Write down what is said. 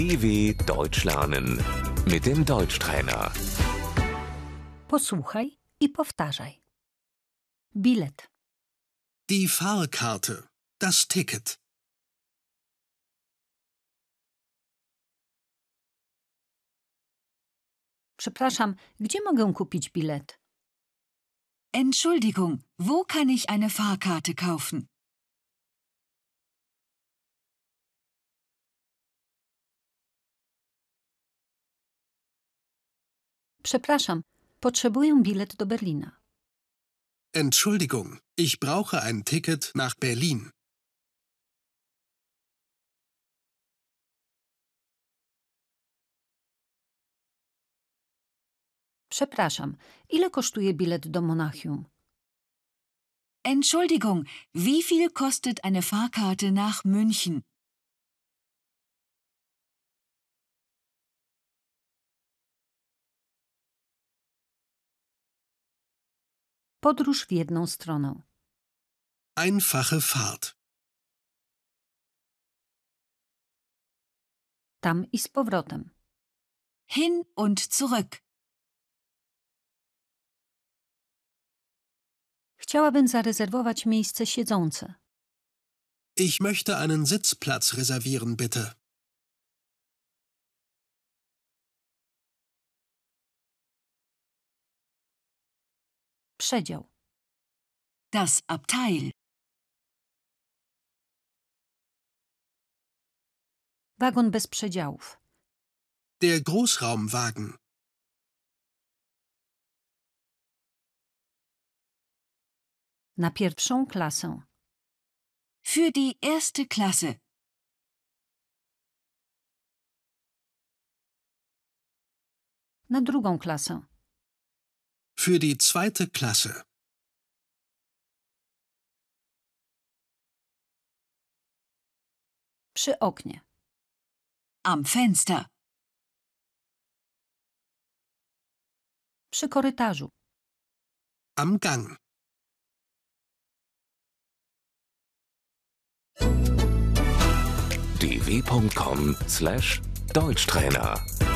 DW Deutsch lernen mit dem Deutschtrainer. Posłuchaj i powtarzaj. Bilet. Die Fahrkarte. Das Ticket. Przepraszam, gdzie mogę kupić bilet? Entschuldigung, wo kann ich eine Fahrkarte kaufen? Przepraszam, potrzebuję bilet do Berlina. Entschuldigung, ich brauche ein Ticket nach Berlin. Przepraszam, ile kosztuje bilet do Monachium? Entschuldigung, wie viel kostet eine Fahrkarte nach München? Podróż w jedną stronę. Einfache Fahrt. Tam i z powrotem. Hin und zurück. Chciałabym zarezerwować miejsce siedzące. Ich möchte einen Sitzplatz reservieren, bitte. Przedział. Das Abteil. Wagon bez przedziałów. Der Großraumwagen. Na pierwszą klasę. Für die erste Klasse. Na drugą klasę. Für die zweite Klasse. Przy oknie. Am Fenster. Przy korytarzu. Am Gang. dw.com/Deutschtrainer